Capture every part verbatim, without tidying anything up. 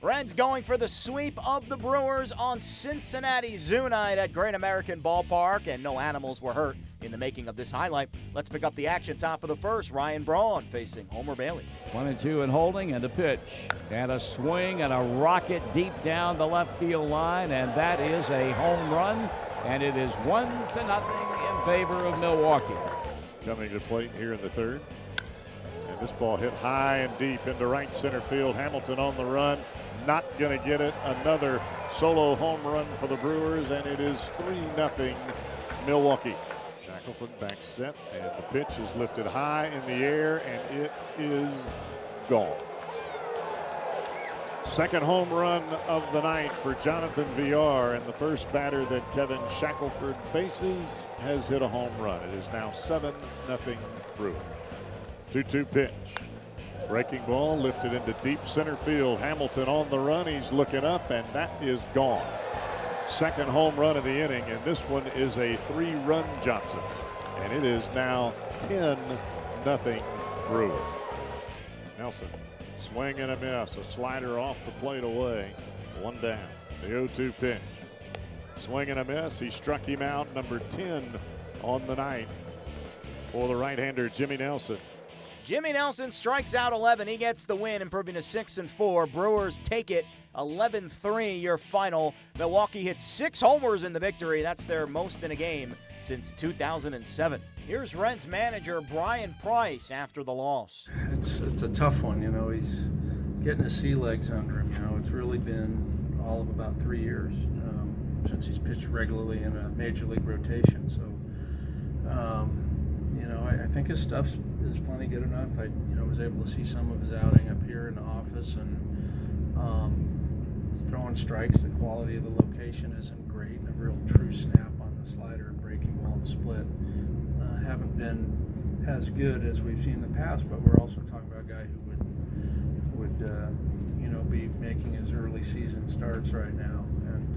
Reds going for the sweep of the Brewers on Cincinnati Zoo Night at Great American Ballpark, and no animals were hurt in the making of this highlight. Let's pick up the action. Top of the first, Ryan Braun facing Homer Bailey. One and two and holding, and a pitch. And a swing and a rocket deep down the left field line, and that is a home run, and it is one to nothing in favor of Milwaukee. Coming to the plate here in the third. And this ball hit high and deep into right center field. Hamilton on the run, not going to get it. Another solo home run for the Brewers, and it is three nothing Milwaukee. Shackelford back set, and the pitch is lifted high in the air, and it is gone. Second home run of the night for Jonathan Villar, and the first batter that Kevin Shackelford faces has hit a home run. It is now seven nothing Brewers. two two pitch. Breaking ball lifted into deep center field. Hamilton on the run. He's looking up, and that is gone. Second home run of the inning, and this one is a three-run Johnson. And it is now ten nothing Brewers. Nelson. Swing and a miss. A slider off the plate away. One down. The oh two pitch. Swing and a miss. He struck him out. Number ten on the night for the right-hander Jimmy Nelson. Jimmy Nelson strikes out eleven. He gets the win, improving to six and four. Brewers take it eleven three, your final. Milwaukee hits six homers in the victory. That's their most in a game since two thousand seven. Here's Reds manager Brian Price after the loss. It's it's a tough one, you know. He's getting his sea legs under him, you know. It's really been all of about three years um, since he's pitched regularly in a major league rotation. So, um, you know, I, I think his stuff is plenty good enough. I, you know, was able to see some of his outing up here in the office, and um, he's throwing strikes. The quality of the location isn't great. And a real true snap on the slider and breaking ball and split. Haven't been as good as we've seen in the past, but we're also talking about a guy who would would uh, you know be making his early season starts right now, and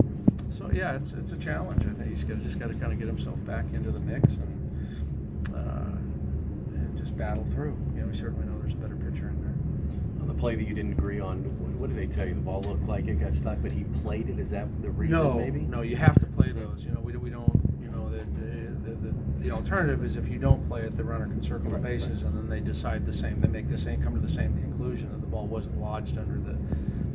uh, uh, so yeah, it's it's a challenge. I think he's got just got to kind of get himself back into the mix and uh, and just battle through. You know, we certainly know there's a better pitcher in there. On the play that you didn't agree on, what did they tell you? The ball looked like it got stuck, but he played it. Is that the reason? No, maybe. No, you have to play those. You know, we we don't. The, the, the alternative is if you don't play it, the runner can circle the bases, and then they decide the same. They make the same, come to the same conclusion that the ball wasn't lodged under the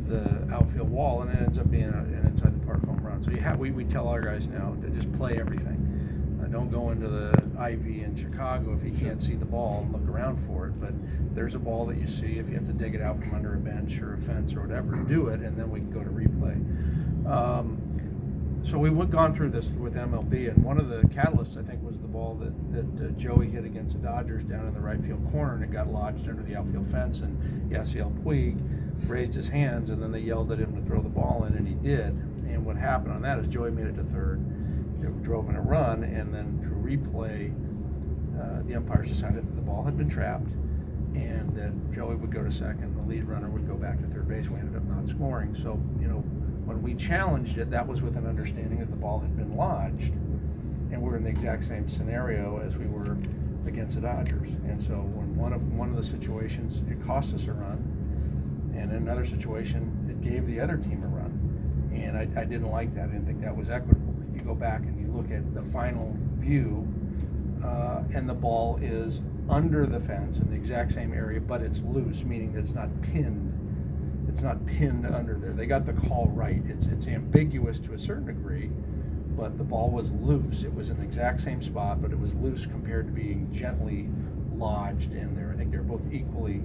the outfield wall, and it ends up being a, an inside the park home run. So you have, we, we tell our guys now to just play everything. Uh, don't go into the Ivy in Chicago if you can't see the ball and look around for it. But there's a ball that you see. If you have to dig it out from under a bench or a fence or whatever, do it, and then we can go to replay. Um, So we've gone through this with M L B, and one of the catalysts, I think, was the ball that, that uh, Joey hit against the Dodgers down in the right field corner, and it got lodged under the outfield fence, and Yassiel Puig raised his hands, and then they yelled at him to throw the ball in, and he did. And what happened on that is Joey made it to third, it drove in a run, and then through replay, uh, the umpires decided that the ball had been trapped, and that Joey would go to second, the lead runner would go back to third base. We ended up not scoring, so, you know, when we challenged it, that was with an understanding that the ball had been lodged, and we're in the exact same scenario as we were against the Dodgers. And so when one of one of the situations, it cost us a run, and in another situation, it gave the other team a run. And I, I didn't like that. I didn't think that was equitable. But you go back and you look at the final view, uh, and the ball is under the fence in the exact same area, but it's loose, meaning that it's not pinned. It's not pinned under there. They got the call right. It's it's ambiguous to a certain degree, but the ball was loose. It was in the exact same spot, but it was loose compared to being gently lodged in there. I think they're both equally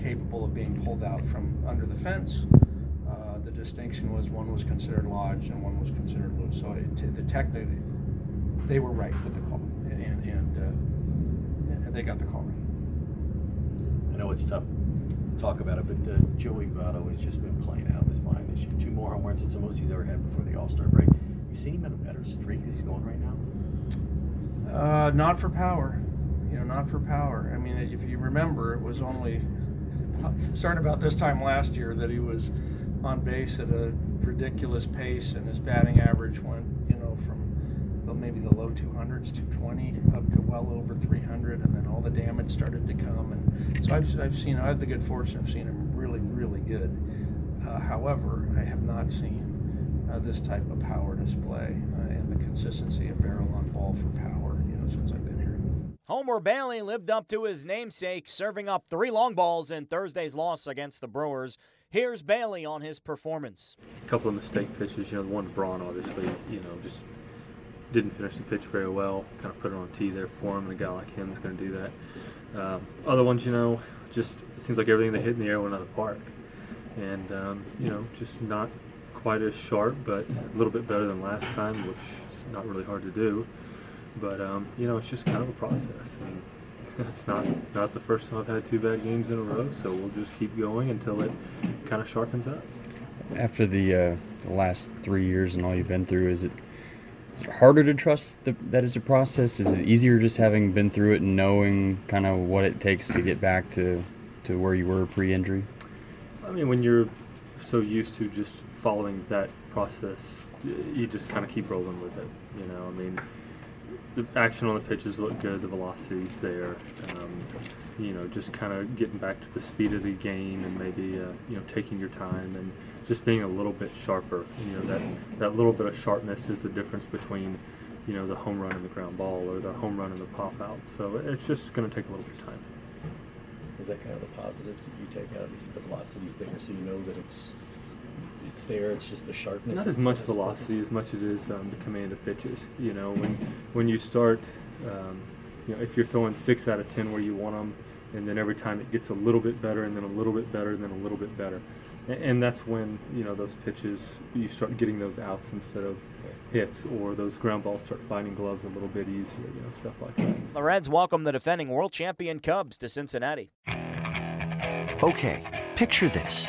capable of being pulled out from under the fence. Uh, the distinction was one was considered lodged and one was considered loose. So it, the tech, they, they were right with the call, and and, uh, and they got the call right. I know it's tough to talk about it, but uh, Joey Votto has just been playing out of his mind this year. Two more home runs. It's the most he's ever had before the All-Star break. You see him in a better streak than he's going right now? Uh, not for power. You know, not for power. I mean, if you remember, it was only starting about this time last year that he was on base at a ridiculous pace, and his batting average went, you know, from well, maybe the low two hundreds, two twenty, up to well over three hundred, and then all the damage started to come. And so I've, I've seen, I had the good fortune of seeing him really, really good. Uh, however, I have not seen uh, this type of power display uh, and the consistency of barrel on ball for power, you know, since I've been here. Homer Bailey lived up to his namesake, serving up three long balls in Thursday's loss against the Brewers. Here's Bailey on his performance. A couple of mistake pitches, you know, one Braun obviously, you know, just didn't finish the pitch very well, kind of put it on tee there for him, and a guy like him is going to do that. Um, other ones, you know, just it seems like everything they hit in the air went out of the park. And, um, you know, just not quite as sharp, but a little bit better than last time, which is not really hard to do. But, um, you know, it's just kind of a process. I mean, it's not not the first time I've had two bad games in a row, so we'll just keep going until it kind of sharpens up. After the, uh, the last three years and all you've been through, is it is it harder to trust the, that it's a process? Is it easier just having been through it and knowing kind of what it takes to get back to, to where you were pre-injury? I mean, when you're so used to just following that process, you just kind of keep rolling with it, you know, I mean. The action on the pitches look good, the velocity's there, um, you know, just kind of getting back to the speed of the game and maybe, uh, you know, taking your time and just being a little bit sharper. You know, that, that little bit of sharpness is the difference between, you know, the home run and the ground ball or the home run and the pop out. So it's just going to take a little bit of time. Is that kind of the positives that you take out of these? The velocity's there, so you know that it's... It's there, it's just the sharpness. Not as much velocity as much as it is um, the command of pitches. You know, when when you start, um, you know, if you're throwing six out of ten where you want them, and then every time it gets a little bit better, and then a little bit better, and then a little bit better. And, and that's when, you know, those pitches, you start getting those outs instead of hits, or those ground balls start finding gloves a little bit easier, you know, stuff like that. The Reds welcome the defending world champion Cubs to Cincinnati. Okay, picture this.